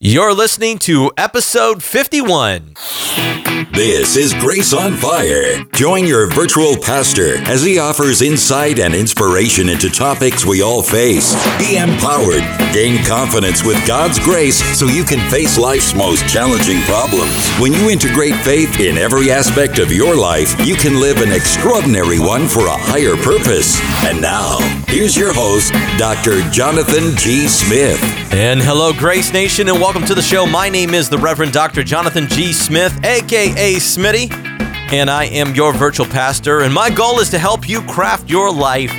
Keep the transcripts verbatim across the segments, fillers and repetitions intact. You're listening to episode fifty-one. This is Grace on Fire. Join your virtual pastor as he offers insight and inspiration into topics we all face. Be empowered, gain confidence with God's grace so you can face life's most challenging problems. When you integrate faith in every aspect of your life, you can live an extraordinary one for a higher purpose. And now, here's your host, Doctor Jonathan G. Smith. And hello, Grace Nation, and welcome to the show. My name is the Reverend Doctor Jonathan G. Smith, a k a. Smitty, and I am your virtual pastor, and my goal is to help you craft your life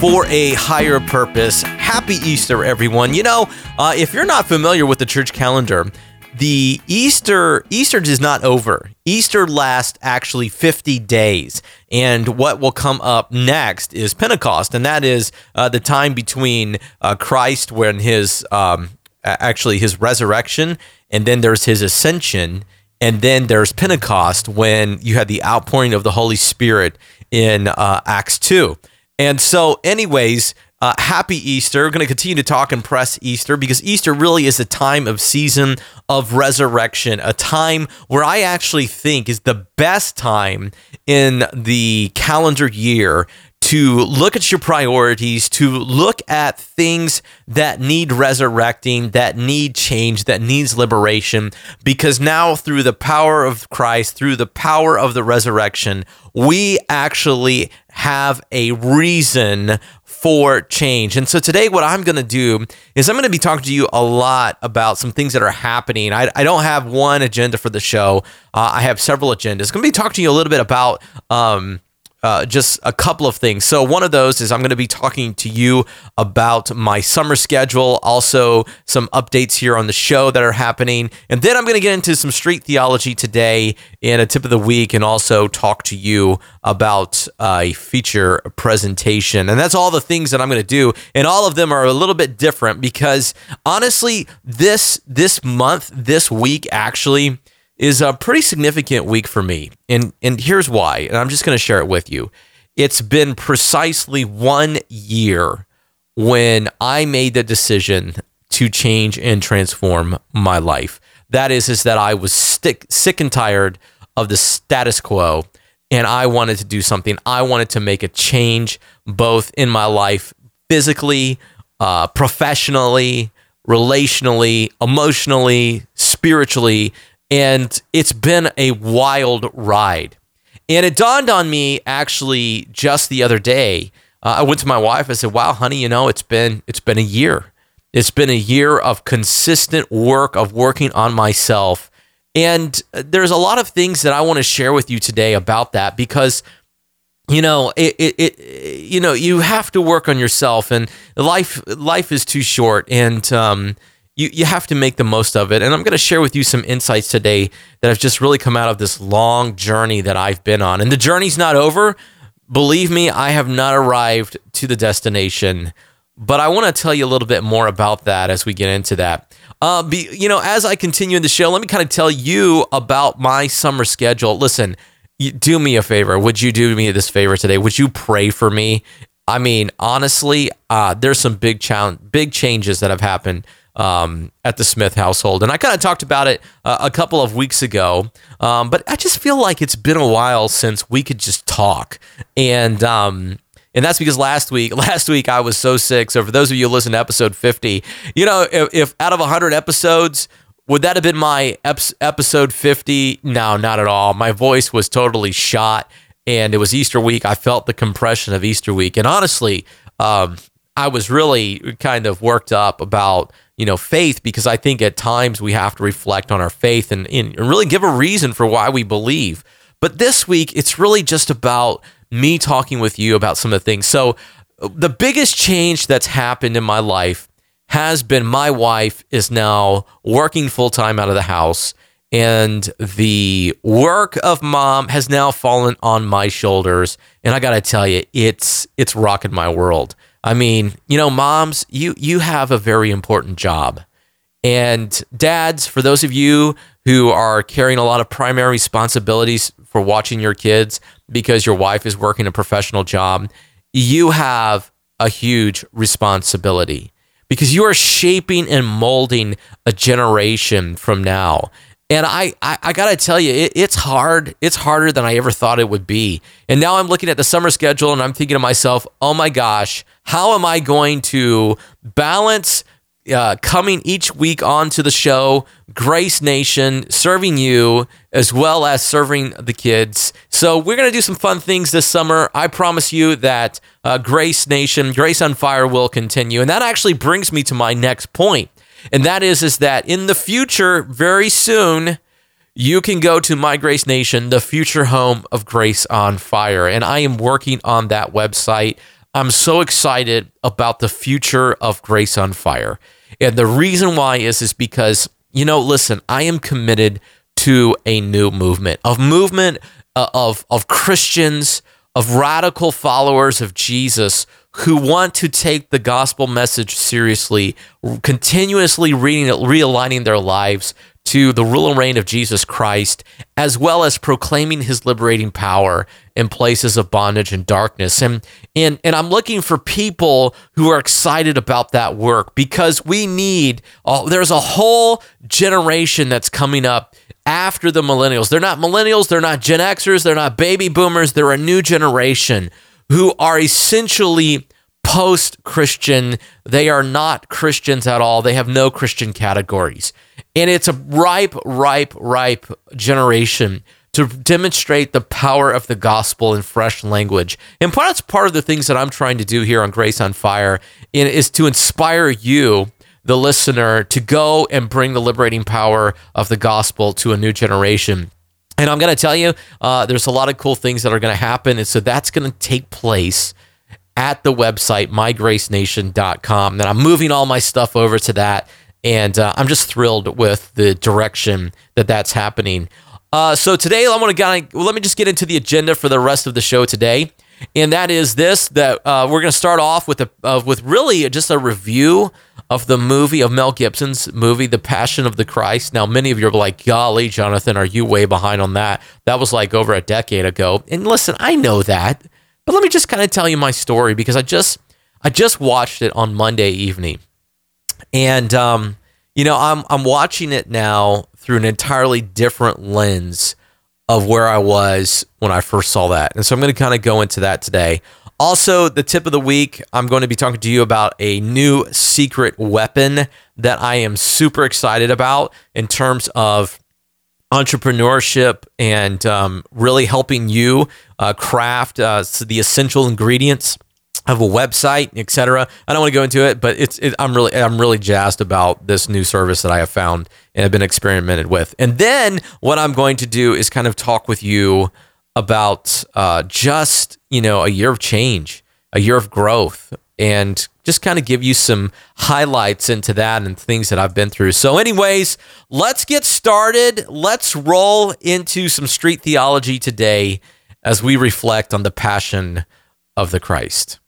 for a higher purpose. Happy Easter, everyone. You know, uh, if you're not familiar with the church calendar, the Easter, Easter is not over. Easter lasts actually fifty days, and what will come up next is Pentecost, and that is uh, the time between uh, Christ when his... Um, actually his resurrection, and then there's his ascension, and then there's Pentecost when you had the outpouring of the Holy Spirit in uh, Acts two. And so anyways, uh, happy Easter. We're going to continue to talk and press Easter because Easter really is a time of season of resurrection, a time where I actually think is the best time in the calendar year to look at your priorities, to look at things that need resurrecting, that need change, that needs liberation, because now through the power of Christ, through the power of the resurrection, we actually have a reason for change. And so today what I'm going to do is I'm going to be talking to you a lot about some things that are happening. I, I don't have one agenda for the show. Uh, I have several agendas. I'm going to be talking to you a little bit about... Um, Uh, just a couple of things. So one of those is I'm going to be talking to you about my summer schedule, also some updates here on the show that are happening. And then I'm going to get into some street theology today and a tip of the week, and also talk to you about a feature presentation. And that's all the things that I'm going to do. And all of them are a little bit different because honestly, this this month, this week actually is a pretty significant week for me, and and here's why, and I'm just going to share it with you. It's been precisely one year when I made the decision to change and transform my life. That is, is that I was sick, sick and tired of the status quo, and I wanted to do something. I wanted to make a change both in my life physically, uh, professionally, relationally, emotionally, spiritually. And it's been a wild ride. And it dawned on me actually just the other day. Uh, I went to my wife. I said, "Wow, honey, you know, it's been it's been a year. It's been a year of consistent work of working on myself." And there's a lot of things that I want to share with you today about that because, you know, it, it, it you know, you have to work on yourself, and life life is too short, and um You you have to make the most of it. And I'm going to share with you some insights today that have just really come out of this long journey that I've been on. And the journey's not over. Believe me, I have not arrived to the destination. But I want to tell you a little bit more about that as we get into that. Uh, be, you know, as I continue in the show, let me kind of tell you about my summer schedule. Listen, you, do me a favor. Would you do me this favor today? Would you pray for me? I mean, honestly, uh, there's some big challenge, big changes that have happened Um, at the Smith household. And I kind of talked about it uh, a couple of weeks ago, um, but I just feel like it's been a while since we could just talk. And um, and that's because last week, last week I was so sick. So for those of you who listen to episode fifty, you know, if, if out of one hundred episodes, would that have been my ep- episode fifty? No, not at all. My voice was totally shot, and it was Easter week. I felt the compression of Easter week. And honestly, um, I was really kind of worked up about You know, faith, because I think at times we have to reflect on our faith and, and really give a reason for why we believe. But this week, it's really just about me talking with you about some of the things. So the biggest change that's happened in my life has been my wife is now working full-time out of the house, and the work of mom has now fallen on my shoulders. And I got to tell you, it's it's rocking my world. I mean, you know, moms, you you have a very important job. And dads, for those of you who are carrying a lot of primary responsibilities for watching your kids because your wife is working a professional job, you have a huge responsibility. because you are shaping and molding a generation from now. And I, I, I got to tell you, it, it's hard. It's harder than I ever thought it would be. And now I'm looking at the summer schedule and I'm thinking to myself, oh my gosh, how am I going to balance uh, coming each week onto the show, Grace Nation, serving you, as well as serving the kids? So we're going to do some fun things this summer. I promise you that uh, Grace Nation, Grace on Fire will continue. And that actually brings me to my next point. And that is, is that in the future, very soon, you can go to My Grace Nation, the future home of Grace on Fire. And I am working on that website. I'm so excited about the future of Grace on Fire. And the reason why is, is because, you know, listen, I am committed to a new movement, a movement of, of Christians, of radical followers of Jesus who want to take the gospel message seriously, continuously reading, realigning their lives to the rule and reign of Jesus Christ, as well as proclaiming his liberating power in places of bondage and darkness. And, and, and I'm looking for people who are excited about that work, because we need, oh, there's a whole generation that's coming up after the millennials. They're not millennials, they're not Gen Xers, they're not baby boomers, they're a new generation who are essentially post-Christian. They are not Christians at all. They have no Christian categories. And it's a ripe, ripe, ripe generation to demonstrate the power of the gospel in fresh language. And that's part of the things that I'm trying to do here on Grace on Fire, is to inspire you, the listener, to go and bring the liberating power of the gospel to a new generation. And I'm going to tell you, uh, there's a lot of cool things that are going to happen. And so that's going to take place at the website, my grace nation dot com. And I'm moving all my stuff over to that. And uh, I'm just thrilled with the direction that that's happening. Uh, so today, I want to let me just get into the agenda for the rest of the show today. And that is this, that uh, we're going to start off with a uh, with really just a review of the movie, of Mel Gibson's movie, The Passion of the Christ. Now, many of you are like, golly, Jonathan, are you way behind on that? That was like over a decade ago. And listen, I know that, but let me just kind of tell you my story, because I just I just watched it on Monday evening. And, um, you know, I'm I'm watching it now through an entirely different lens of where I was when I first saw that. And so I'm going to kind of go into that today. Also, the tip of the week, I'm going to be talking to you about a new secret weapon that I am super excited about in terms of entrepreneurship and um, really helping you uh, craft uh, the essential ingredients of a website, et cetera. I don't want to go into it, but it's it, I'm really I'm really jazzed about this new service that I have found and have been experimented with. And then what I'm going to do is kind of talk with you about uh, just, you know, a year of change, a year of growth, and just kind of give you some highlights into that and things that I've been through. So anyways, let's get started. Let's roll into some street theology today as we reflect on the Passion of the Christ.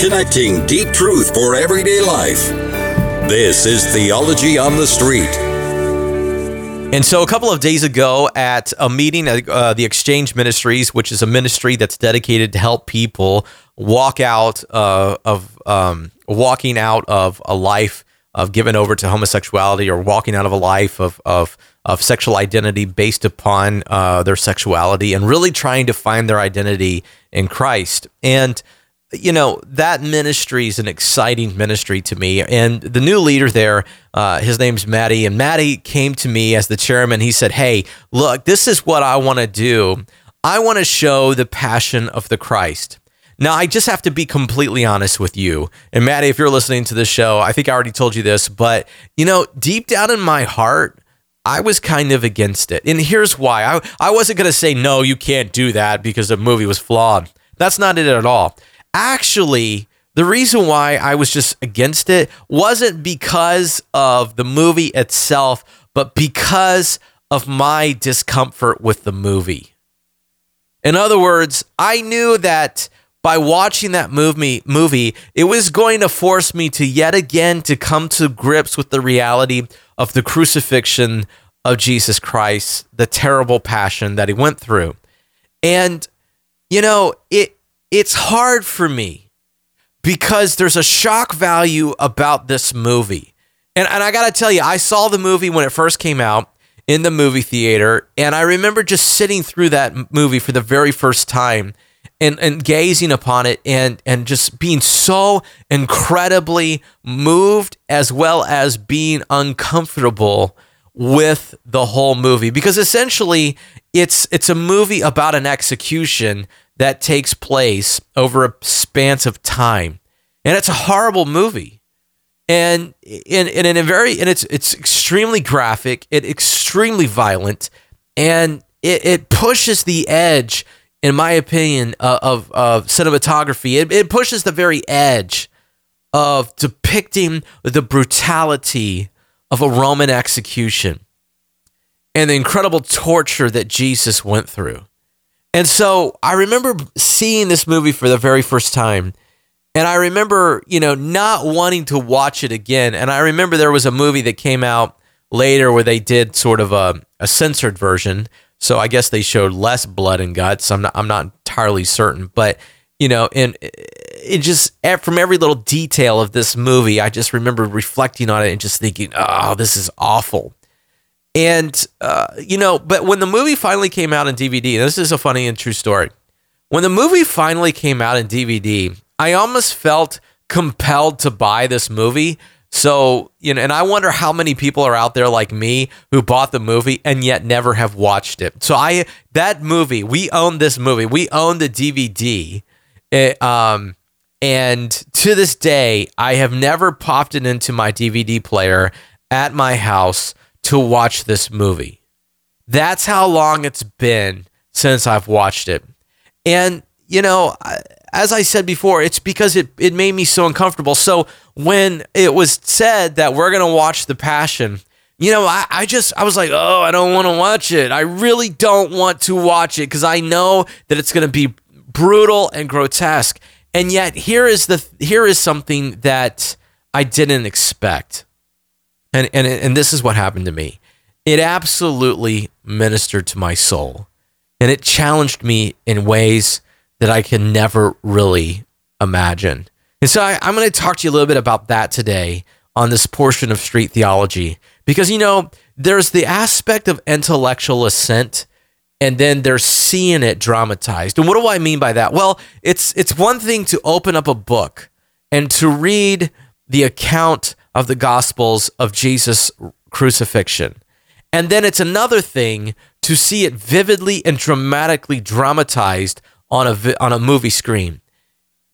Connecting deep truth for everyday life. This is Theology on the Street. And so a couple of days ago at a meeting at uh, the Exchange Ministries, which is a ministry that's dedicated to help people walk out uh, of um, walking out of a life of giving over to homosexuality, or walking out of a life of of, of sexual identity based upon uh, their sexuality, and really trying to find their identity in Christ. And, you know, that ministry is an exciting ministry to me. And the new leader there, uh, his name's Maddie, and Maddie came to me as the chairman. He said, hey, look, this is what I want to do. I want to show the Passion of the Christ. Now, I just have to be completely honest with you. And Maddie, if you're listening to this show, I think I already told you this, but, you know, deep down in my heart, I was kind of against it. And here's why. I, I wasn't going to say, no, you can't do that because the movie was flawed. That's not it at all. Actually, the reason why I was just against it wasn't because of the movie itself, but because of my discomfort with the movie. In other words, I knew that by watching that movie, movie, it was going to force me to yet again to come to grips with the reality of the crucifixion of Jesus Christ, the terrible passion that he went through. And, you know, it it's hard for me because there's a shock value about this movie. And and I got to tell you, I saw the movie when it first came out in the movie theater, and I remember just sitting through that movie for the very first time and and gazing upon it and and just being so incredibly moved, as well as being uncomfortable with the whole movie, because essentially it's it's a movie about an execution that takes place over a span of time, and it's a horrible movie, and in and, and in a very and it's it's extremely graphic, it extremely violent, and it, it pushes the edge, in my opinion, uh, of of cinematography. It, it pushes the very edge of depicting the brutality of a Roman execution and the incredible torture that Jesus went through. And so I remember seeing this movie for the very first time, and I remember, you know, not wanting to watch it again. And I remember there was a movie that came out later where they did sort of a, a censored version. So I guess they showed less blood and guts. I'm not, I'm not entirely certain, but you know, and it just, from every little detail of this movie, I just remember reflecting on it and just thinking, oh, this is awful. And, uh, you know, but when the movie finally came out in D V D, and this is a funny and true story. When the movie finally came out in D V D, I almost felt compelled to buy this movie. So, you know, and I wonder how many people are out there like me who bought the movie and yet never have watched it. So I, that movie, we own this movie, we own the D V D. It, um, and to this day, I have never popped it into my D V D player at my house to watch this movie. That's how long it's been since I've watched it. And, you know, as I said before, it's because it, it made me so uncomfortable. So when it was said that we're going to watch The Passion, you know, I, I just, I was like, oh, I don't want to watch it. I really don't want to watch it because I know that it's going to be brutal and grotesque, and yet here is the here is something that I didn't expect, and and and this is what happened to me. It absolutely ministered to my soul, and it challenged me in ways that I can never really imagine. And so I, I'm going to talk to you a little bit about that today on this portion of Street Theology, because you know there's the aspect of intellectual assent, and then they're seeing it dramatized. And what do I mean by that? Well, it's it's one thing to open up a book and to read the account of the Gospels of Jesus' crucifixion. And then it's another thing to see it vividly and dramatically dramatized on a, on a movie screen.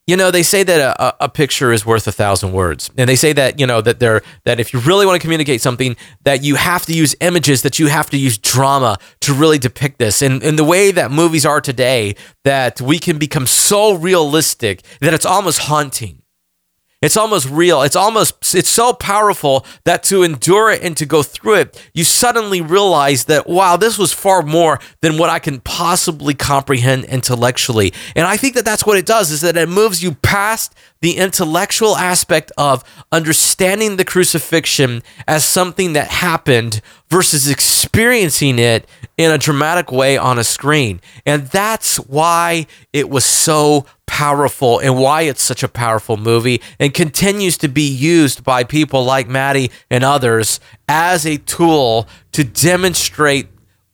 You know, they say that a, a picture is worth a thousand words. And they say that, you know, that they're, that if you really want to communicate something, that you have to use images, that you have to use drama to really depict this. And in the way that movies are today, that we can become so realistic that it's almost haunting. It's almost real. It's almost, it's so powerful that to endure it and to go through it, you suddenly realize that, wow, this was far more than what I can possibly comprehend intellectually. And I think that that's what it does, is that it moves you past the intellectual aspect of understanding the crucifixion as something that happened versus experiencing it in a dramatic way on a screen. And that's why it was so powerful and why it's such a powerful movie and continues to be used by people like Maddie and others as a tool to demonstrate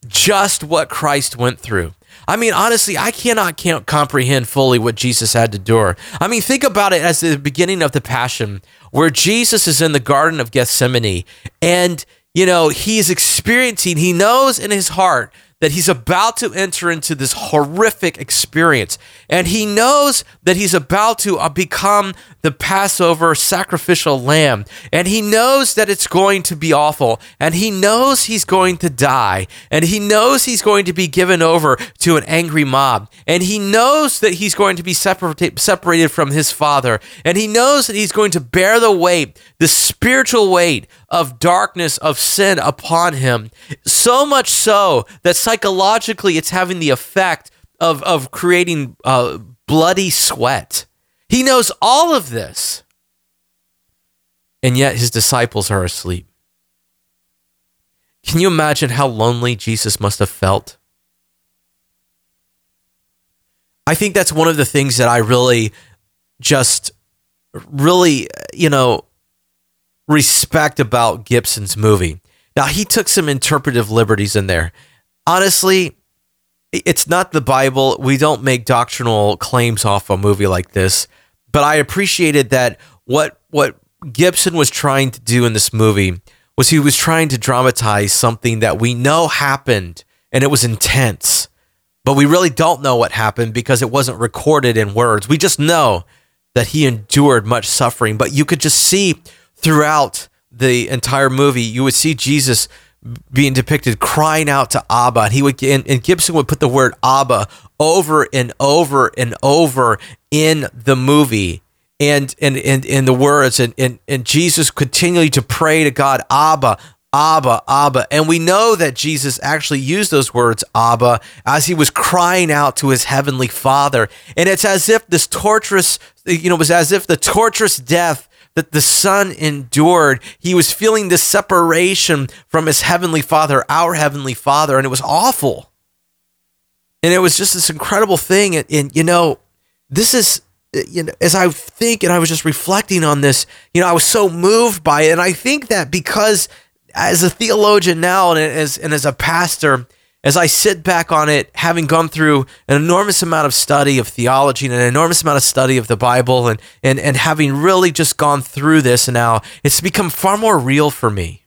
just what Christ went through. I mean, honestly, I cannot can't comprehend fully what Jesus had to endure. I mean, think about it as the beginning of the Passion, where Jesus is in the Garden of Gethsemane, and, you know, he's experiencing, he knows in his heart that he's about to enter into this horrific experience, and he knows that he's about to become the Passover sacrificial lamb, and he knows that it's going to be awful, and he knows he's going to die, and he knows he's going to be given over to an angry mob, and he knows that he's going to be separate, separated from his Father, and he knows that he's going to bear the weight, the spiritual weight of darkness, of sin upon him, so much so that psychologically it's having the effect of, of creating uh, bloody sweat. He knows all of this, and yet his disciples are asleep. Can you imagine how lonely Jesus must have felt? I think that's one of the things that I really just really, you know, respect about Gibson's movie. Now, he took some interpretive liberties in there. Honestly, it's not the Bible. We don't make doctrinal claims off a movie like this, but I appreciated that what what Gibson was trying to do in this movie was he was trying to dramatize something that we know happened, and it was intense, but we really don't know what happened because it wasn't recorded in words. We just know that he endured much suffering, but you could just see throughout the entire movie, you would see Jesus being depicted crying out to Abba, and he would, and, and Gibson would put the word Abba over and over and over in the movie, and and and, and the words, and, and and Jesus continually to pray to God, Abba, Abba, Abba, and we know that Jesus actually used those words Abba as he was crying out to his heavenly Father, and it's as if this torturous, you know, it was as if the torturous death that the Son endured, he was feeling this separation from his heavenly Father, our heavenly Father, and it was awful. And it was just this incredible thing. And, and you know, this is, you know, as I think, and I was just reflecting on this, you know, I was so moved by it. And I think that because as a theologian now, and as, and as a pastor, as I sit back on it, having gone through an enormous amount of study of theology and an enormous amount of study of the Bible, and and and having really just gone through this now, it's become far more real for me.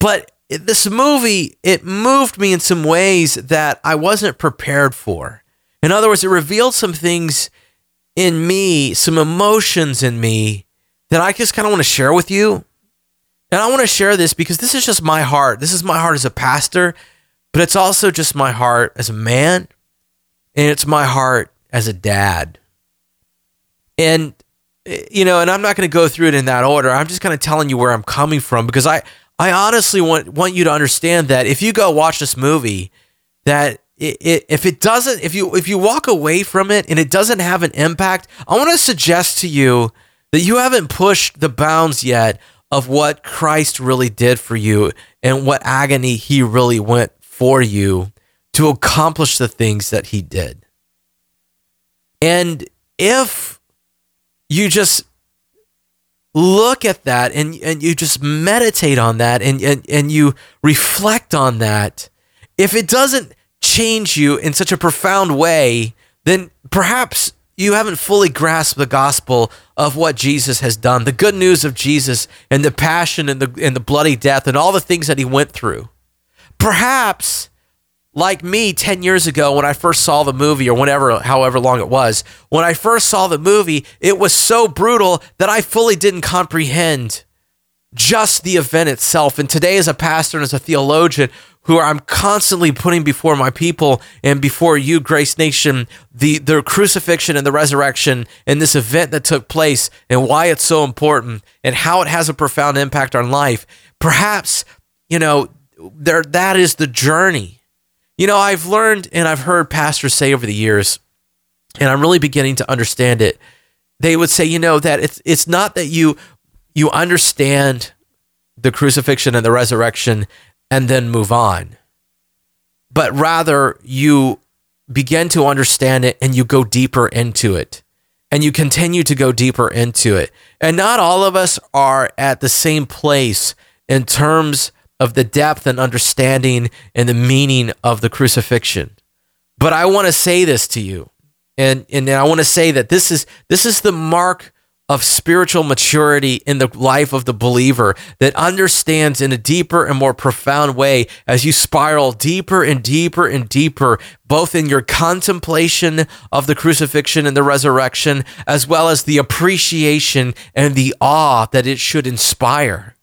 But this movie, it moved me in some ways that I wasn't prepared for. In other words, it revealed some things in me, some emotions in me that I just kind of want to share with you. And I want to share this because this is just my heart. This is my heart as a pastor, but it's also just my heart as a man, and it's my heart as a dad. And, you know, and I'm not going to go through it in that order. I'm just kind of telling you where I'm coming from, because I, I honestly want, want you to understand that if you go watch this movie, that it, it, if it doesn't, if you if you walk away from it and it doesn't have an impact, I want to suggest to you that you haven't pushed the bounds yet of what Christ really did for you and what agony he really went for you to accomplish the things that he did. And if you just look at that and, and you just meditate on that and, and, and you reflect on that, if it doesn't change you in such a profound way, then perhaps you haven't fully grasped the gospel of what Jesus has done, the good news of Jesus and the passion and the and the bloody death and all the things that he went through. Perhaps, like me ten years ago when I first saw the movie, or whenever, however long it was, when I first saw the movie, it was so brutal that I fully didn't comprehend just the event itself. And today, as a pastor and as a theologian, who I'm constantly putting before my people and before you, Grace Nation, the, the crucifixion and the resurrection and this event that took place and why it's so important and how it has a profound impact on life. Perhaps, you know, there that is the journey. You know, I've learned and I've heard pastors say over the years, and I'm really beginning to understand it. They would say, you know, that it's it's not that you you understand the crucifixion and the resurrection and then move on, but rather you begin to understand it and you go deeper into it, and you continue to go deeper into it. And not all of us are at the same place in terms of the depth and understanding and the meaning of the crucifixion. But I want to say this to you, and, and I want to say that this is this is the mark of spiritual maturity in the life of the believer, that understands in a deeper and more profound way as you spiral deeper and deeper and deeper, both in your contemplation of the crucifixion and the resurrection, as well as the appreciation and the awe that it should inspire.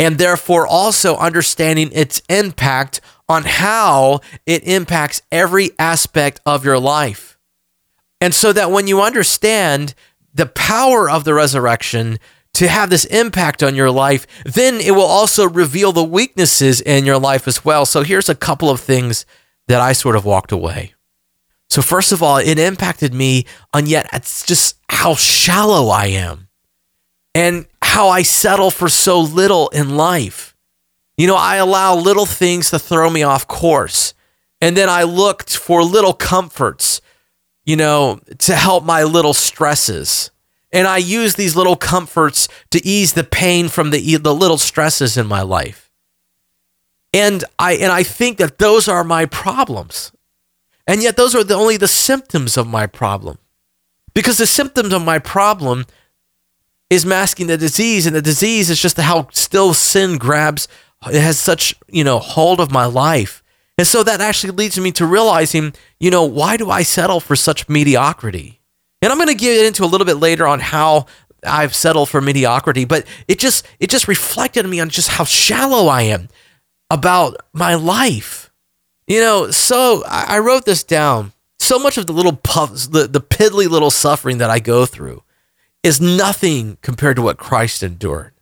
And therefore also understanding its impact on how it impacts every aspect of your life. And so that when you understand the power of the resurrection to have this impact on your life, then it will also reveal the weaknesses in your life as well. So here's a couple of things that I sort of walked away. So first of all, it impacted me on yet it's just how shallow I am and how I settle for so little in life. You know, I allow little things to throw me off course. And then I looked for little comforts, you know, to help my little stresses. And I used these little comforts to ease the pain from the, the little stresses in my life. And I and I think that those are my problems. And yet those are the, only the symptoms of my problem. Because the symptoms of my problem is masking the disease, and the disease is just how still sin grabs, it has such, you know, hold of my life. And so that actually leads me to realizing, you know, why do I settle for such mediocrity? And I'm going to get into a little bit later on how I've settled for mediocrity, but it just it just reflected on me on just how shallow I am about my life. You know, so I wrote this down. So much of the little puffs, the, the piddly little suffering that I go through is nothing compared to what Christ endured.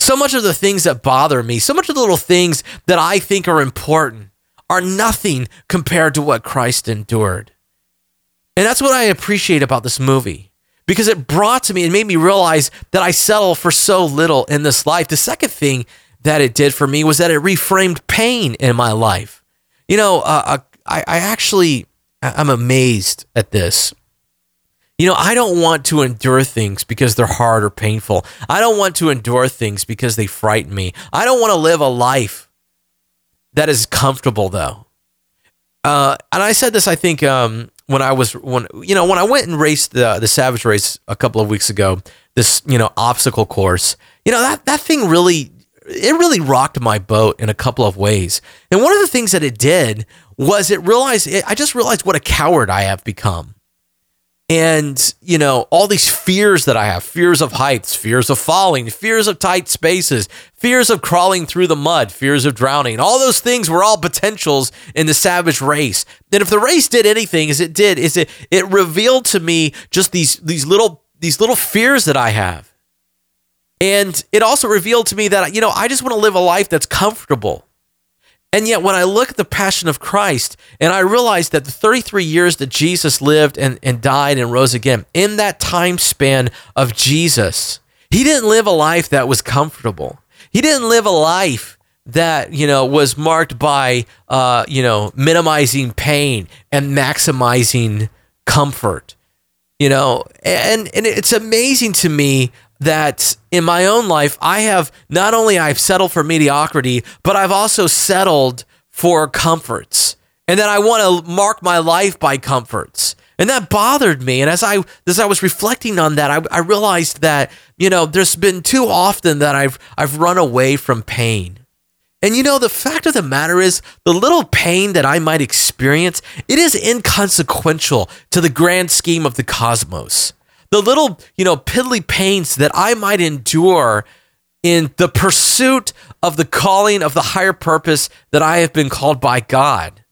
So much of the things that bother me, so much of the little things that I think are important are nothing compared to what Christ endured. And that's what I appreciate about this movie, because it brought to me and made me realize that I settle for so little in this life. The second thing that it did for me was that it reframed pain in my life. You know, uh, I, I actually, I'm amazed at this. You know, I don't want to endure things because they're hard or painful. I don't want to endure things because they frighten me. I don't want to live a life that is comfortable, though. Uh, and I said this, I think, um, when I was, when you know, when I went and raced the the Savage Race a couple of weeks ago, this, you know, obstacle course, you know, that, that thing really, it really rocked my boat in a couple of ways. And one of the things that it did was it realized, it, I just realized what a coward I have become. And, you know, all these fears that I have, fears of heights, fears of falling, fears of tight spaces, fears of crawling through the mud, fears of drowning, all those things were all potentials in the Savage Race. And if the race did anything, as it did, is it it revealed to me just these these little these little fears that I have. And it also revealed to me that, you know, I just want to live a life that's comfortable. And yet when I look at the Passion of Christ, and I realize that the thirty-three years that Jesus lived and, and died and rose again, in that time span of Jesus, he didn't live a life that was comfortable. He didn't live a life that, you know, was marked by, uh, you know, minimizing pain and maximizing comfort, you know. And, and it's amazing to me that in my own life, I have not only I've settled for mediocrity, but I've also settled for comforts, and that I want to mark my life by comforts, and that bothered me. And as I as I was reflecting on that, I, I realized that, you know, there's been too often that I've I've run away from pain, and you know, the fact of the matter is, the little pain that I might experience, it is inconsequential to the grand scheme of the cosmos. The little, you know, piddly pains that I might endure in the pursuit of the calling of the higher purpose that I have been called by God,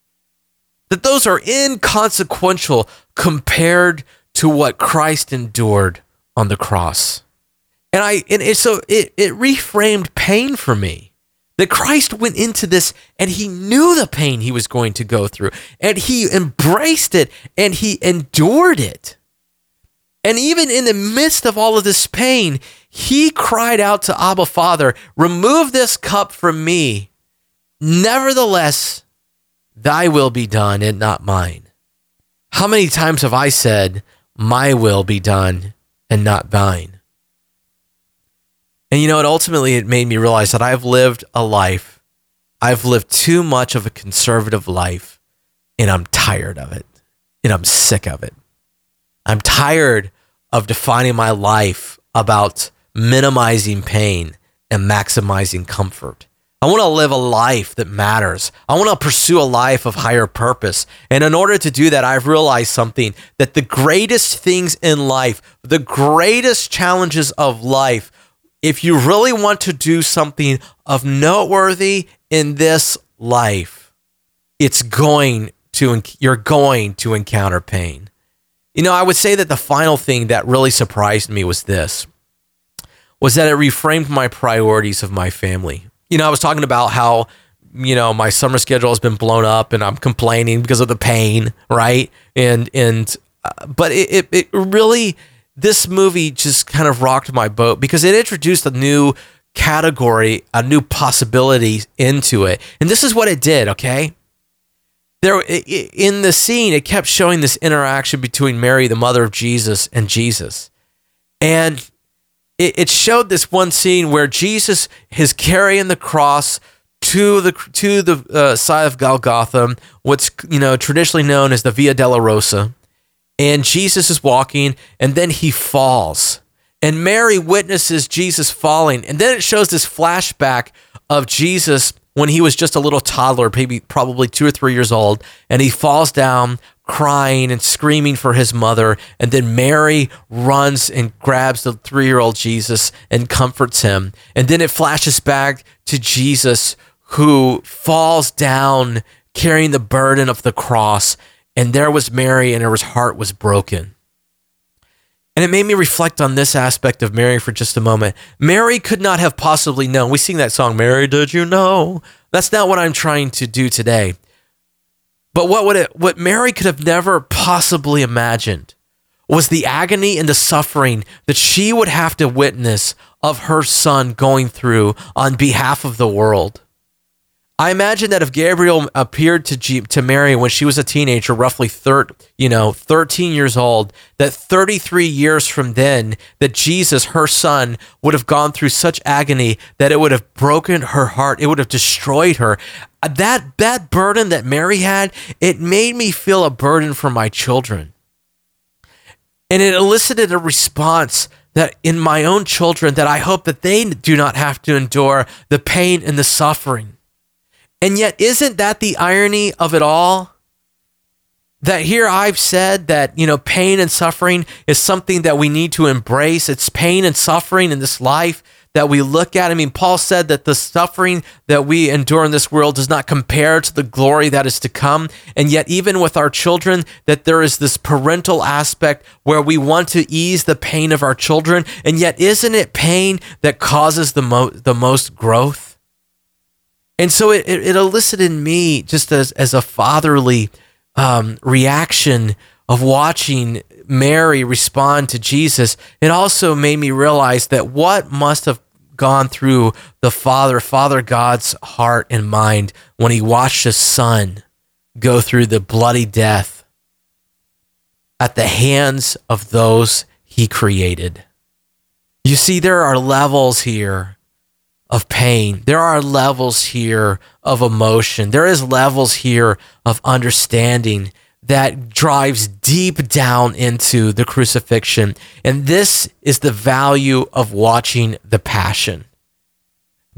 that those are inconsequential compared to what Christ endured on the cross. And I, and it, so it, it reframed pain for me, that Christ went into this and he knew the pain he was going to go through, and he embraced it and he endured it. And even in the midst of all of this pain, he cried out to Abba, Father, remove this cup from me. Nevertheless, thy will be done and not mine. How many times have I said, my will be done and not thine? And you know, it ultimately, it made me realize that I've lived a life. I've lived too much of a conservative life, and I'm tired of it, and I'm sick of it. I'm tired of defining my life about minimizing pain and maximizing comfort. I want to live a life that matters. I want to pursue a life of higher purpose. And in order to do that, I've realized something, that the greatest things in life, the greatest challenges of life, if you really want to do something of noteworthy in this life, it's going to, you're going to encounter pain. You know, I would say that the final thing that really surprised me was this, was that it reframed my priorities of my family. You know, I was talking about how, you know, my summer schedule has been blown up and I'm complaining because of the pain, right? And, and, uh, but it, it, it really, this movie just kind of rocked my boat, because it introduced a new category, a new possibility into it. And this is what it did, okay? there in the scene, it kept showing this interaction between Mary, the mother of Jesus, and Jesus. And it, it showed this one scene where Jesus is carrying the cross to the to the uh, side of Golgotha, what's you know traditionally known as the Via della Rosa. And Jesus is walking, and then he falls. And Mary witnesses Jesus falling. And then it shows this flashback of Jesus when he was just a little toddler, maybe probably two or three years old, and he falls down crying and screaming for his mother. And then Mary runs and grabs the three-year-old Jesus and comforts him. And then it flashes back to Jesus who falls down carrying the burden of the cross. And there was Mary, and her heart was broken. And it made me reflect on this aspect of Mary for just a moment. Mary could not have possibly known. We sing that song, Mary, did you know? That's not what I'm trying to do today. But what would it, what Mary could have never possibly imagined was the agony and the suffering that she would have to witness of her son going through on behalf of the world. I imagine that if Gabriel appeared to G- to Mary when she was a teenager, roughly thir- you know, thirteen years old, that thirty-three years from then, that Jesus, her son, would have gone through such agony that it would have broken her heart. It would have destroyed her. That, that burden that Mary had, it made me feel a burden for my children. And it elicited a response that in my own children that I hope that they do not have to endure the pain and the suffering. And yet, isn't that the irony of it all? That here I've said that, you know, pain and suffering is something that we need to embrace. It's pain and suffering in this life that we look at. I mean, Paul said that the suffering that we endure in this world does not compare to the glory that is to come. And yet, even with our children, that there is this parental aspect where we want to ease the pain of our children. And yet, isn't it pain that causes the mo- the most growth? And so it, it elicited in me just as, as a fatherly um, reaction of watching Mary respond to Jesus. It also made me realize that what must have gone through the Father, Father God's heart and mind when he watched his son go through the bloody death at the hands of those he created. You see, there are levels here of pain. There are levels here of emotion. There is levels here of understanding that drives deep down into the crucifixion. And this is the value of watching the Passion,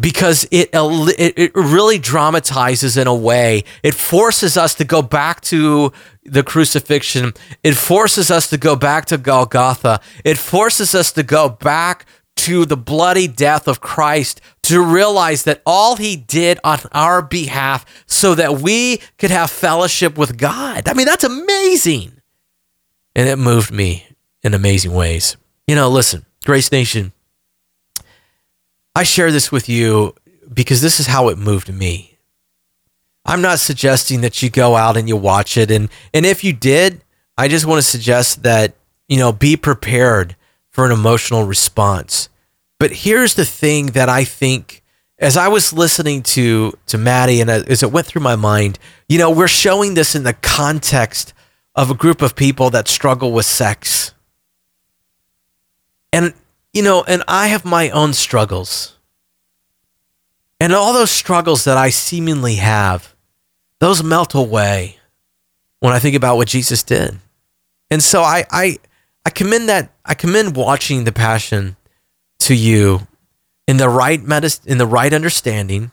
because it, it it really dramatizes in a way. It forces us to go back to the crucifixion. It forces us to go back to Golgotha. It forces us to go back to the bloody death of Christ, to realize that all he did on our behalf so that we could have fellowship with God. I mean, that's amazing. And it moved me in amazing ways. You know, listen, Grace Nation, I share this with you because this is how it moved me. I'm not suggesting that you go out and you watch it. And, and if you did, I just want to suggest that, you know, be prepared for an emotional response. But here's the thing that I think, as I was listening to, to Maddie and as it went through my mind, you know, we're showing this in the context of a group of people that struggle with sex. And, you know, and I have my own struggles. And all those struggles that I seemingly have, those melt away when I think about what Jesus did. And so I, I, I commend that. I commend watching the Passion to you in the right medis- in the right understanding,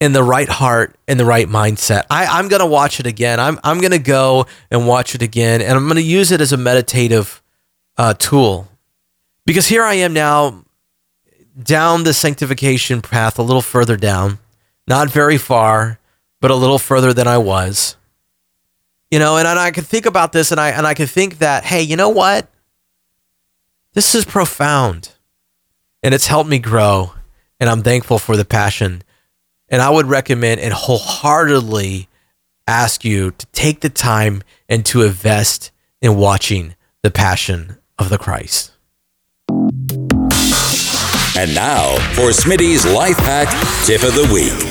in the right heart, in the right mindset. I, I'm gonna watch it again. I'm I'm gonna go and watch it again, and I'm gonna use it as a meditative uh, tool, because here I am now down the sanctification path, a little further down, not very far, but a little further than I was. You know, and, and I could think about this, and I and I could think that, hey, you know what? This is profound, and it's helped me grow, and I'm thankful for the Passion. And I would recommend and wholeheartedly ask you to take the time and to invest in watching the Passion of the Christ. And now for Smitty's Life Hack Tip of the Week.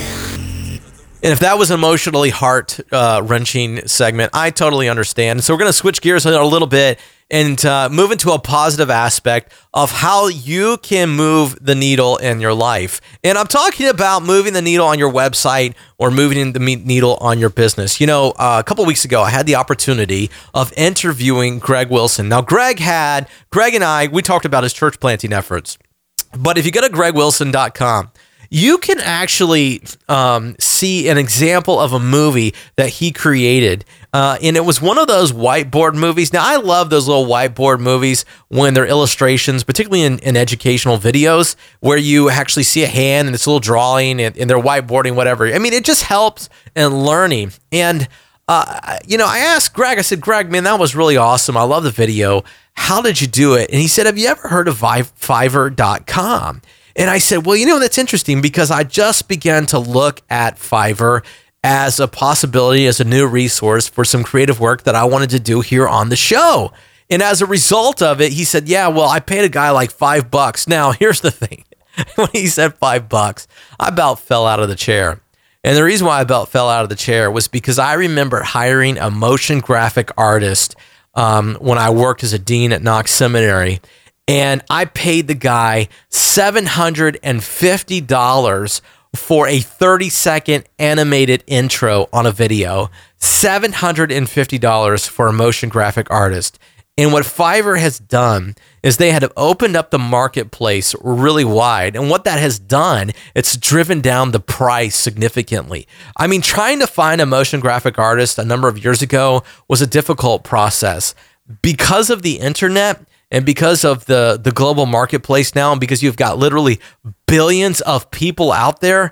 And if that was an emotionally heart-wrenching uh, segment, I totally understand. So we're going to switch gears a little bit and uh, move into a positive aspect of how you can move the needle in your life. And I'm talking about moving the needle on your website or moving the needle on your business. You know, uh, a couple of weeks ago, I had the opportunity of interviewing Greg Wilson. Now, Greg had, Greg and I, we talked about his church planting efforts. But if you go to greg wilson dot com, you can actually um, see an example of a movie that he created. Uh, and it was one of those whiteboard movies. Now, I love those little whiteboard movies when they're illustrations, particularly in, in educational videos, where you actually see a hand and it's a little drawing and, and they're whiteboarding, whatever. I mean, it just helps in learning. And, uh, you know, I asked Greg, I said, Greg, man, that was really awesome. I love the video. How did you do it? And he said, have you ever heard of Fiverr dot com? And I said, well, you know, that's interesting because I just began to look at Fiverr as a possibility, as a new resource for some creative work that I wanted to do here on the show. And as a result of it, he said, yeah, well, I paid a guy like five bucks. Now, here's the thing. When he said five bucks, I about fell out of the chair. And the reason why I about fell out of the chair was because I remember hiring a motion graphic artist um, when I worked as a dean at Knox Seminary. And I paid the guy seven hundred fifty dollars for a thirty second animated intro on a video, seven hundred fifty dollars for a motion graphic artist. And what Fiverr has done is they had opened up the marketplace really wide. And what that has done, it's driven down the price significantly. I mean, trying to find a motion graphic artist a number of years ago was a difficult process. Because of the internet, and because of the, the global marketplace now, and because you've got literally billions of people out there,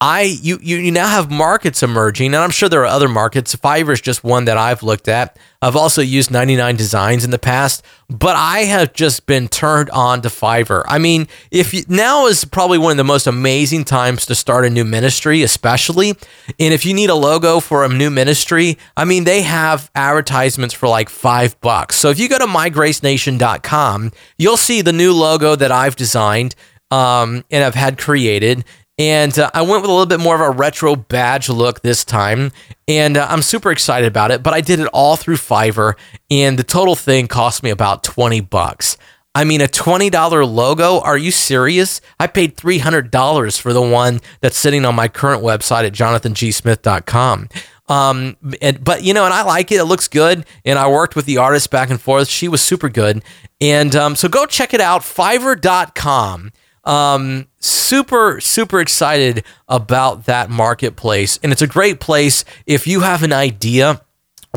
I you, you you now have markets emerging, and I'm sure there are other markets. Fiverr is just one that I've looked at. I've also used ninety-nine designs in the past, but I have just been turned on to Fiverr. I mean, if you, now is probably one of the most amazing times to start a new ministry, especially. And if you need a logo for a new ministry, I mean, they have advertisements for like five bucks. So if you go to my grace nation dot com, you'll see the new logo that I've designed um, and I've had created. And uh, I went with a little bit more of a retro badge look this time, and uh, I'm super excited about it, but I did it all through Fiverr, and the total thing cost me about twenty bucks. I mean, a twenty dollar logo? Are you serious? I paid three hundred dollars for the one that's sitting on my current website at Jonathan G Smith dot com. Um, and, but, you know, and I like it. It looks good, and I worked with the artist back and forth. She was super good, and um, so go check it out, Fiverr dot com. Um, super, super excited about that marketplace. And it's a great place if you have an idea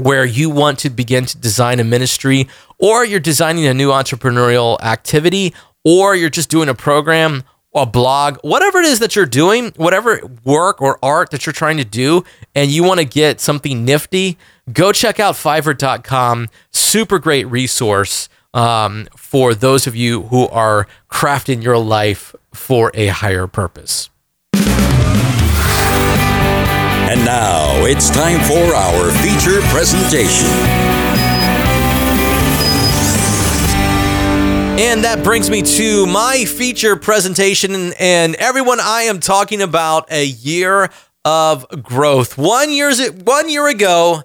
where you want to begin to design a ministry, or you're designing a new entrepreneurial activity, or you're just doing a program, a blog, whatever it is that you're doing, whatever work or art that you're trying to do, and you want to get something nifty, go check out Fiverr dot com. Super great resource. Um, for those of you who are crafting your life for a higher purpose. And now it's time for our feature presentation. And that brings me to my feature presentation. And everyone, I am talking about a year of growth. One year's, one year ago,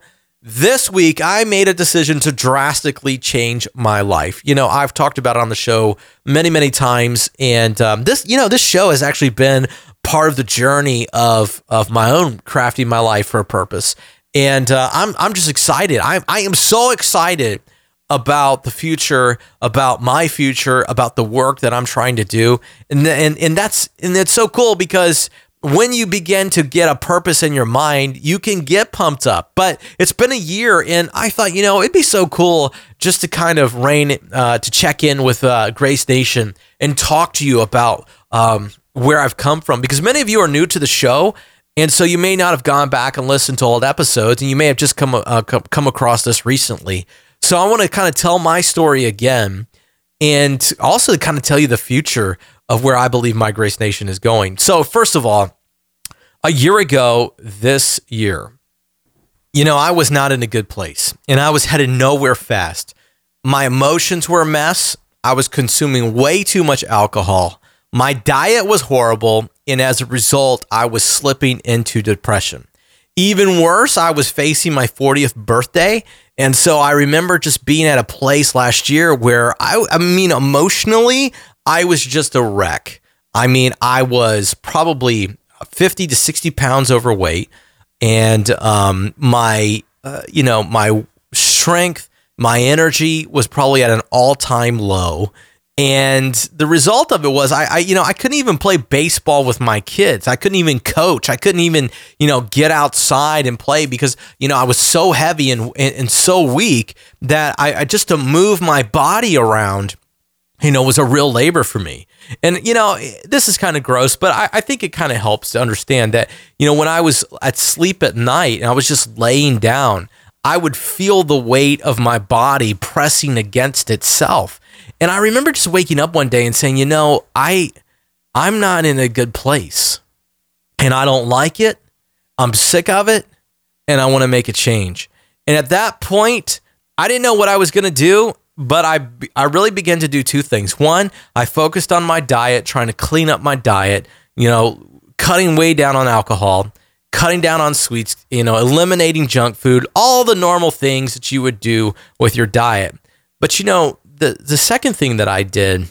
this week, I made a decision to drastically change my life. You know, I've talked about it on the show many, many times. And um, this, you know, this show has actually been part of the journey of of my own crafting my life for a purpose. And uh, I'm I'm just excited. I I am so excited about the future, about my future, about the work that I'm trying to do. And and and that's and that's so cool because when you begin to get a purpose in your mind, you can get pumped up. But it's been a year, and I thought, you know, it'd be so cool just to kind of rein, uh, to check in with uh, Grace Nation and talk to you about um, where I've come from. Because many of you are new to the show, and so you may not have gone back and listened to old episodes, and you may have just come uh, come across this recently. So I want to kind of tell my story again, and also kind of tell you the future of where I believe my Grace Nation is going. So first of all, a year ago this year, you know, I was not in a good place, and I was headed nowhere fast. My emotions were a mess. I was consuming way too much alcohol. My diet was horrible. And as a result, I was slipping into depression. Even worse, I was facing my fortieth birthday. And so I remember just being at a place last year where I, I mean, emotionally, I was just a wreck. I mean, I was probably fifty to sixty pounds overweight, and um, my, uh, you know, my strength, my energy was probably at an all-time low. And the result of it was I, I, you know, I couldn't even play baseball with my kids. I couldn't even coach. I couldn't even, you know, get outside and play because, you know, I was so heavy and and, and so weak that I, I just to move my body around, you know, was a real labor for me. And, you know, this is kind of gross, but I, I think it kind of helps to understand that, you know, when I was at sleep at night and I was just laying down, I would feel the weight of my body pressing against itself. And I remember just waking up one day and saying, you know, I, I'm not in a good place and I don't like it. I'm sick of it and I want to make a change. And at that point, I didn't know what I was going to do, but I, I really began to do two things. One, I focused on my diet, trying to clean up my diet, you know, cutting way down on alcohol, cutting down on sweets, you know, eliminating junk food, all the normal things that you would do with your diet. But, you know, The the second thing that I did,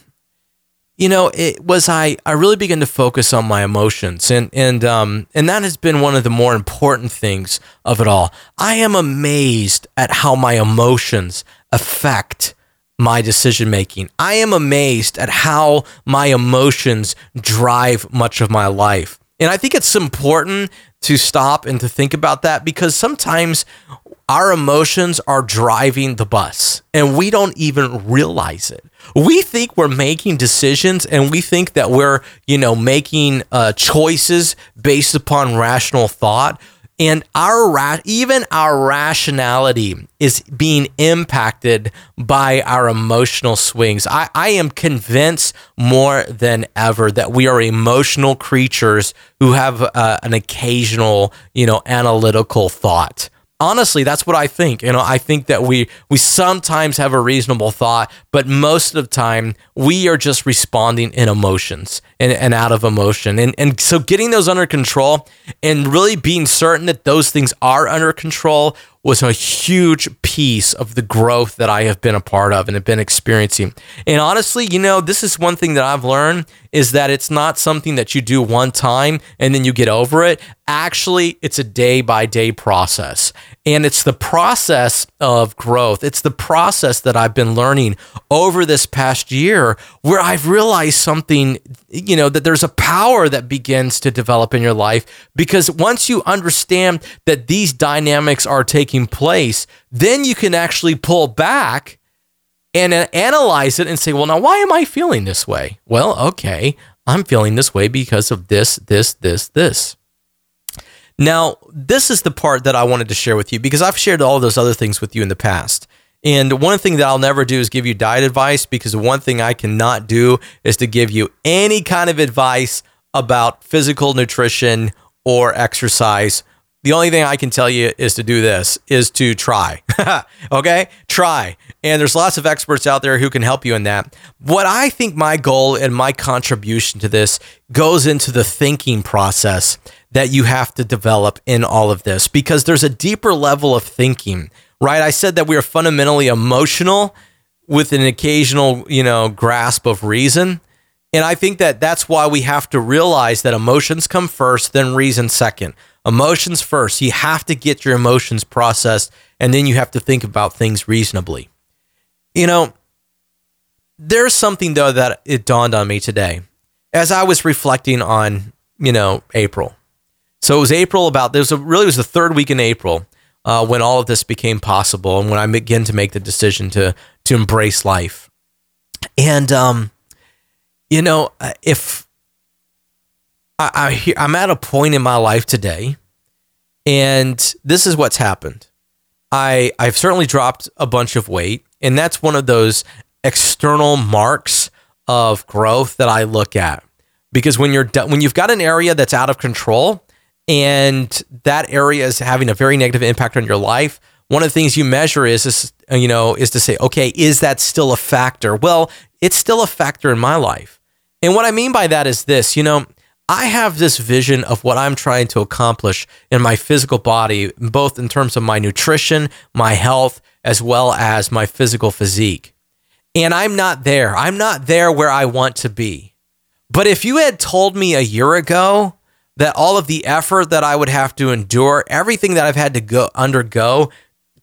you know, it was I, I really began to focus on my emotions, and and um and that has been one of the more important things of it all. I am amazed at how my emotions affect my decision making. I am amazed at how my emotions drive much of my life, and I think it's important to stop and to think about that, because sometimes our emotions are driving the bus and we don't even realize it. We think we're making decisions and we think that we're, you know, making uh, choices based upon rational thought, and our ra- even our rationality is being impacted by our emotional swings. I, I am convinced more than ever that we are emotional creatures who have uh, an occasional, you know, analytical thought. Honestly, that's what I think. You know, I think that we we sometimes have a reasonable thought, but most of the time we are just responding in emotions and, and out of emotion. And and so getting those under control and really being certain that those things are under control was a huge piece of the growth that I have been a part of and have been experiencing. And honestly, you know, this is one thing that I've learned is that it's not something that you do one time and then you get over it. Actually, it's a day-by-day process. And it's the process of growth. It's the process that I've been learning over this past year where I've realized something, you know, that there's a power that begins to develop in your life, because once you understand that these dynamics are taking place, then you can actually pull back and analyze it and say, well, now why am I feeling this way? Well, okay, I'm feeling this way because of this, this, this, this. Now, this is the part that I wanted to share with you, because I've shared all those other things with you in the past. And one thing that I'll never do is give you diet advice, because the one thing I cannot do is to give you any kind of advice about physical nutrition or exercise. The only thing I can tell you is to do this, is to try, okay? Try. And there's lots of experts out there who can help you in that. What I think my goal and my contribution to this goes into the thinking process that you have to develop in all of this, because there's a deeper level of thinking, right? I said that we are fundamentally emotional with an occasional, you know, grasp of reason. And I think that that's why we have to realize that emotions come first, then reason second. Emotions first. You have to get your emotions processed, and then you have to think about things reasonably. You know, there's something, though, that it dawned on me today as I was reflecting on, you know, April. So it was April about, there was a, really was the third week in April uh, when all of this became possible and when I began to make the decision to to embrace life. And, um, you know, if... I, I hear, I'm at a point in my life today, and this is what's happened. I, I've certainly dropped a bunch of weight, and that's one of those external marks of growth that I look at. Because when you're do- when you've got an area that's out of control, and that area is having a very negative impact on your life, one of the things you measure is, is you know, is to say, okay, is that still a factor? Well, it's still a factor in my life. And what I mean by that is this, you know, I have this vision of what I'm trying to accomplish in my physical body, both in terms of my nutrition, my health, as well as my physical physique. And I'm not there. I'm not there where I want to be. But if you had told me a year ago that all of the effort that I would have to endure, everything that I've had to go undergo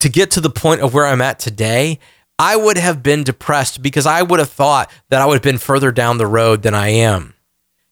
to get to the point of where I'm at today, I would have been depressed because I would have thought that I would have been further down the road than I am.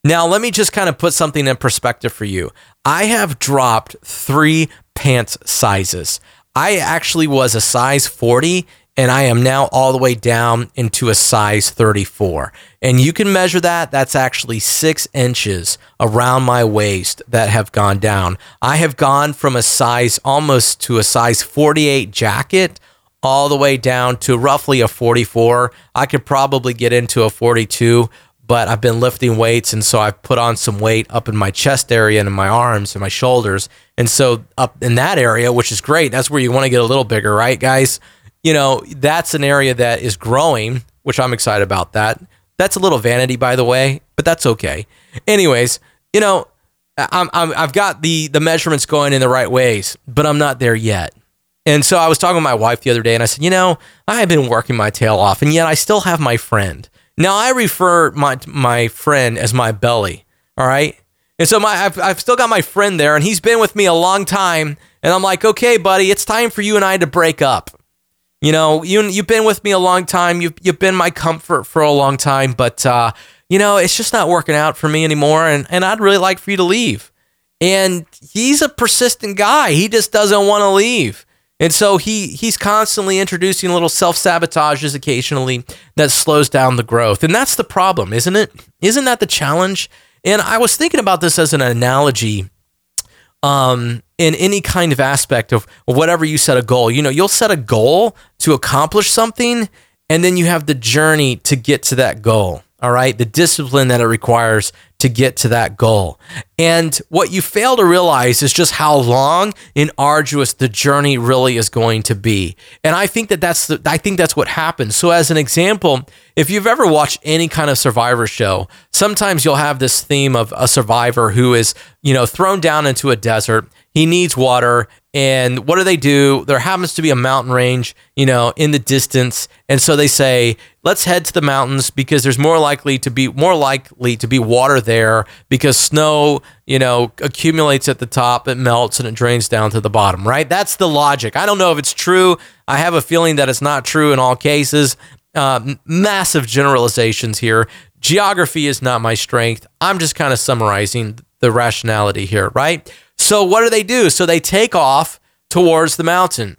Now, let me just kind of put something in perspective for you. I have dropped three pants sizes. I actually was a size forty, and I am now all the way down into a size thirty-four. And you can measure that. That's actually six inches around my waist that have gone down. I have gone from a size almost to a size forty-eight jacket all the way down to roughly a forty-four. I could probably get into a forty-two, but I've been lifting weights, and so I've put on some weight up in my chest area and in my arms and my shoulders. And so up in that area, which is great, that's where you want to get a little bigger, right, guys? You know, that's an area that is growing, which I'm excited about that. That's a little vanity, by the way, but that's okay. Anyways, you know, I'm, I'm, I've got the, the measurements going in the right ways, but I'm not there yet. And so I was talking to my wife the other day, and I said, you know, I have been working my tail off, and yet I still have my friend. Now, I refer my my friend as my belly, all right? And so my I've, I've still got my friend there, and he's been with me a long time, and I'm like, okay, buddy, it's time for you and I to break up. You know, you, you've been with me a long time. You've, you've been my comfort for a long time, but, uh, you know, it's just not working out for me anymore, and, and I'd really like for you to leave. And he's a persistent guy. He just doesn't want to leave. And so he he's constantly introducing little self-sabotages occasionally that slows down the growth. And that's the problem, isn't it? Isn't that the challenge? And I was thinking about this as an analogy um, in any kind of aspect of whatever you set a goal. You know, you'll set a goal to accomplish something, and then you have the journey to get to that goal, all right? The discipline that it requires to get to that goal. And what you fail to realize is just how long and arduous the journey really is going to be. And I think that that's the, I think that's what happens. So as an example, if you've ever watched any kind of survivor show, sometimes you'll have this theme of a survivor who is, you know, thrown down into a desert. He needs water. And what do they do? There happens to be a mountain range, you know, in the distance. And so they say, let's head to the mountains because there's more likely to be more likely to be water there because snow, you know, accumulates at the top, it melts and it drains down to the bottom, right? That's the logic. I don't know if it's true. I have a feeling that it's not true in all cases. Uh, massive generalizations here. Geography is not my strength. I'm just kind of summarizing the rationality here, right? So what do they do? So they take off towards the mountain.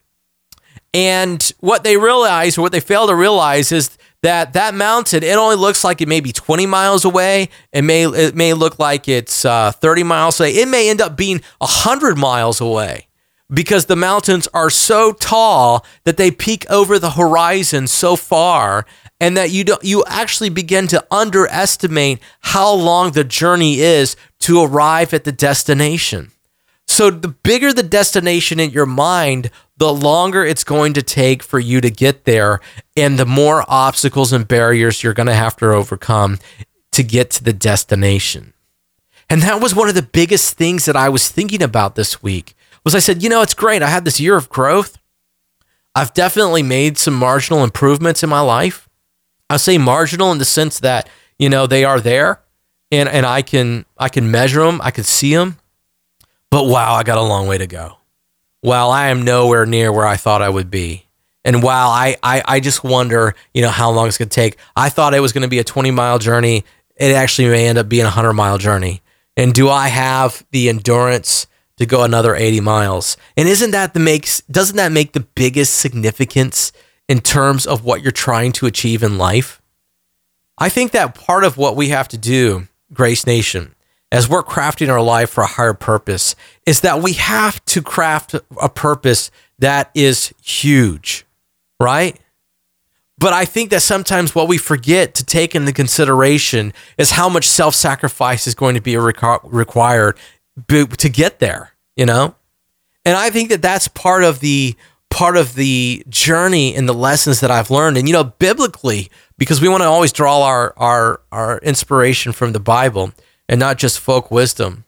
And what they realize, or what they fail to realize, is that that mountain, it only looks like it may be twenty miles away. It may it may look like it's uh, thirty miles away. It may end up being one hundred miles away because the mountains are so tall that they peak over the horizon so far, and that you don't, you actually begin to underestimate how long the journey is to arrive at the destination. So the bigger the destination in your mind, the longer it's going to take for you to get there, and the more obstacles and barriers you're going to have to overcome to get to the destination. And that was one of the biggest things that I was thinking about this week, was I said, you know, it's great. I had this year of growth. I've definitely made some marginal improvements in my life. I say marginal in the sense that, you know, they are there, and, and I can I can measure them. I can see them. But wow, I got a long way to go. Wow, I am nowhere near where I thought I would be. And wow, I, I, I just wonder, you know, how long it's going to take. I thought it was going to be a twenty-mile journey. It actually may end up being a one hundred-mile journey. And do I have the endurance to go another eighty miles? And isn't that the makes? Doesn't that make the biggest significance in terms of what you're trying to achieve in life? I think that part of what we have to do, Grace Nation, as we're crafting our life for a higher purpose, is that we have to craft a purpose that is huge, right? But I think that sometimes what we forget to take into consideration is how much self-sacrifice is going to be required to get there, you know? And I think that that's part of the part of the journey and the lessons that I've learned. And, you know, biblically, because we want to always draw our, our, our inspiration from the Bible, and not just folk wisdom.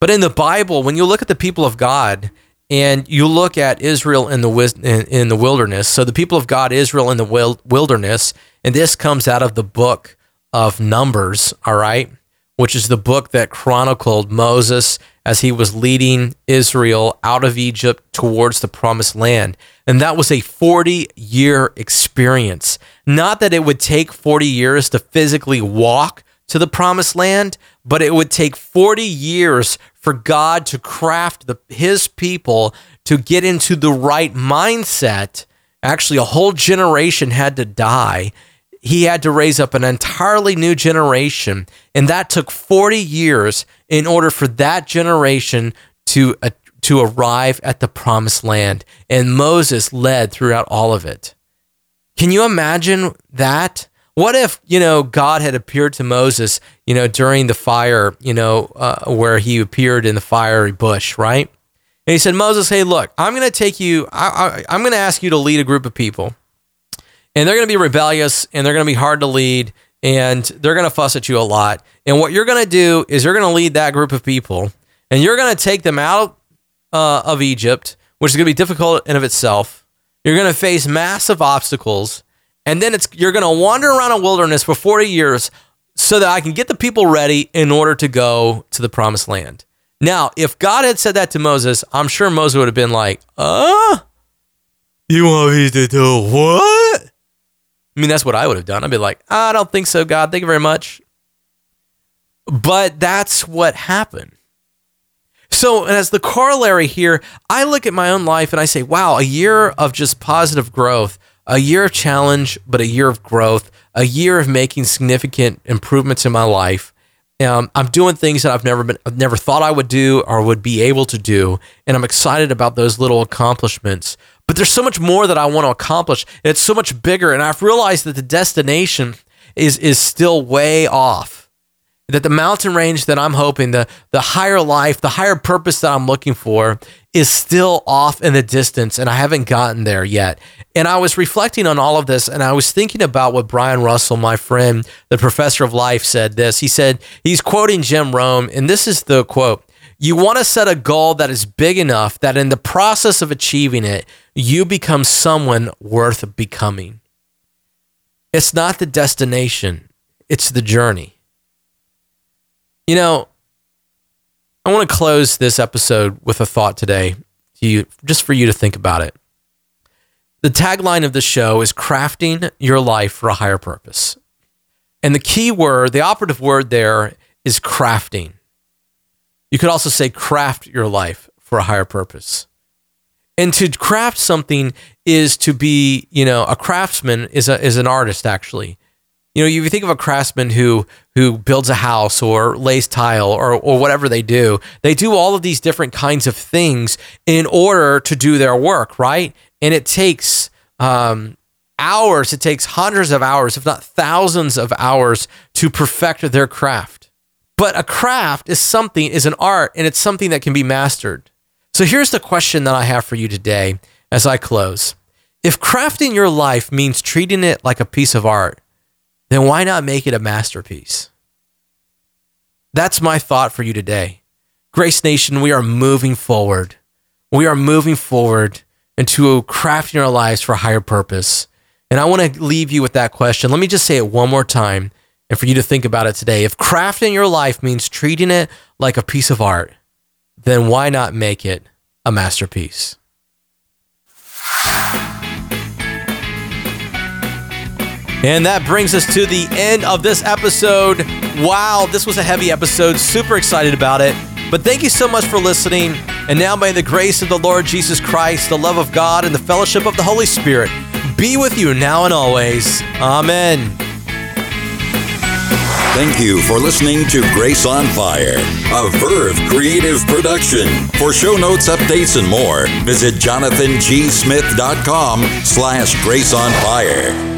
But in the Bible, when you look at the people of God and you look at Israel in the wis- in, in the wilderness, so the people of God, Israel in the wil- wilderness, and this comes out of the book of Numbers, all right, which is the book that chronicled Moses as he was leading Israel out of Egypt towards the promised land. And that was a forty-year experience. Not that it would take forty years to physically walk to the promised land, but it would take forty years for God to craft the, his people to get into the right mindset. Actually, a whole generation had to die. He had to raise up an entirely new generation, and that took forty years in order for that generation to uh, to arrive at the promised land. And Moses led throughout all of it. Can you imagine that? What if, you know, God had appeared to Moses, you know, during the fire, you know, uh, where he appeared in the fiery bush, right? And he said, Moses, hey, look, I'm going to take you, I, I, I'm going to ask you to lead a group of people, and they're going to be rebellious, and they're going to be hard to lead, and they're going to fuss at you a lot. And what you're going to do is you're going to lead that group of people, and you're going to take them out uh, of Egypt, which is going to be difficult in of itself. You're going to face massive obstacles. And then it's you're going to wander around a wilderness for forty years so that I can get the people ready in order to go to the promised land. Now, if God had said that to Moses, I'm sure Moses would have been like, uh, you want me to do what? I mean, that's what I would have done. I'd be like, I don't think so, God. Thank you very much. But that's what happened. So, and as the corollary here, I look at my own life and I say, wow, a year of just positive growth. A year of challenge, but a year of growth, a year of making significant improvements in my life. Um, I'm doing things that I've never been, I've never thought I would do or would be able to do, and I'm excited about those little accomplishments. But there's so much more that I want to accomplish. It's so much bigger, and I've realized that the destination is is still way off, that the mountain range that I'm hoping, the, the higher life, the higher purpose that I'm looking for is still off in the distance, and I haven't gotten there yet. And I was reflecting on all of this, and I was thinking about what Brian Russell, my friend, the professor of life, said this. He said, he's quoting Jim Rome, and this is the quote, "You want to set a goal that is big enough that in the process of achieving it, you become someone worth becoming." It's not the destination, it's the journey. You know, I want to close this episode with a thought today to you, just for you to think about it. The tagline of the show is crafting your life for a higher purpose. And the key word, the operative word there is crafting. You could also say craft your life for a higher purpose. And to craft something is to be, you know, a craftsman is a, is an artist actually. You know, if you think of a craftsman who who builds a house or lays tile or or whatever they do, they do all of these different kinds of things in order to do their work, right? And it takes um, hours, it takes hundreds of hours, if not thousands of hours to perfect their craft. But a craft is something, is an art, and it's something that can be mastered. So here's the question that I have for you today as I close. If crafting your life means treating it like a piece of art, then why not make it a masterpiece? That's my thought for you today. Grace Nation, we are moving forward. We are moving forward into crafting our lives for a higher purpose. And I want to leave you with that question. Let me just say it one more time and for you to think about it today. If crafting your life means treating it like a piece of art, then why not make it a masterpiece? And that brings us to the end of this episode. Wow, this was a heavy episode. Super excited about it. But thank you so much for listening. And now may the grace of the Lord Jesus Christ, the love of God, and the fellowship of the Holy Spirit be with you now and always. Amen. Thank you for listening to Grace on Fire, a Verve Creative production. For show notes, updates, and more, visit Jonathan G Smith dot com slash Grace on Fire.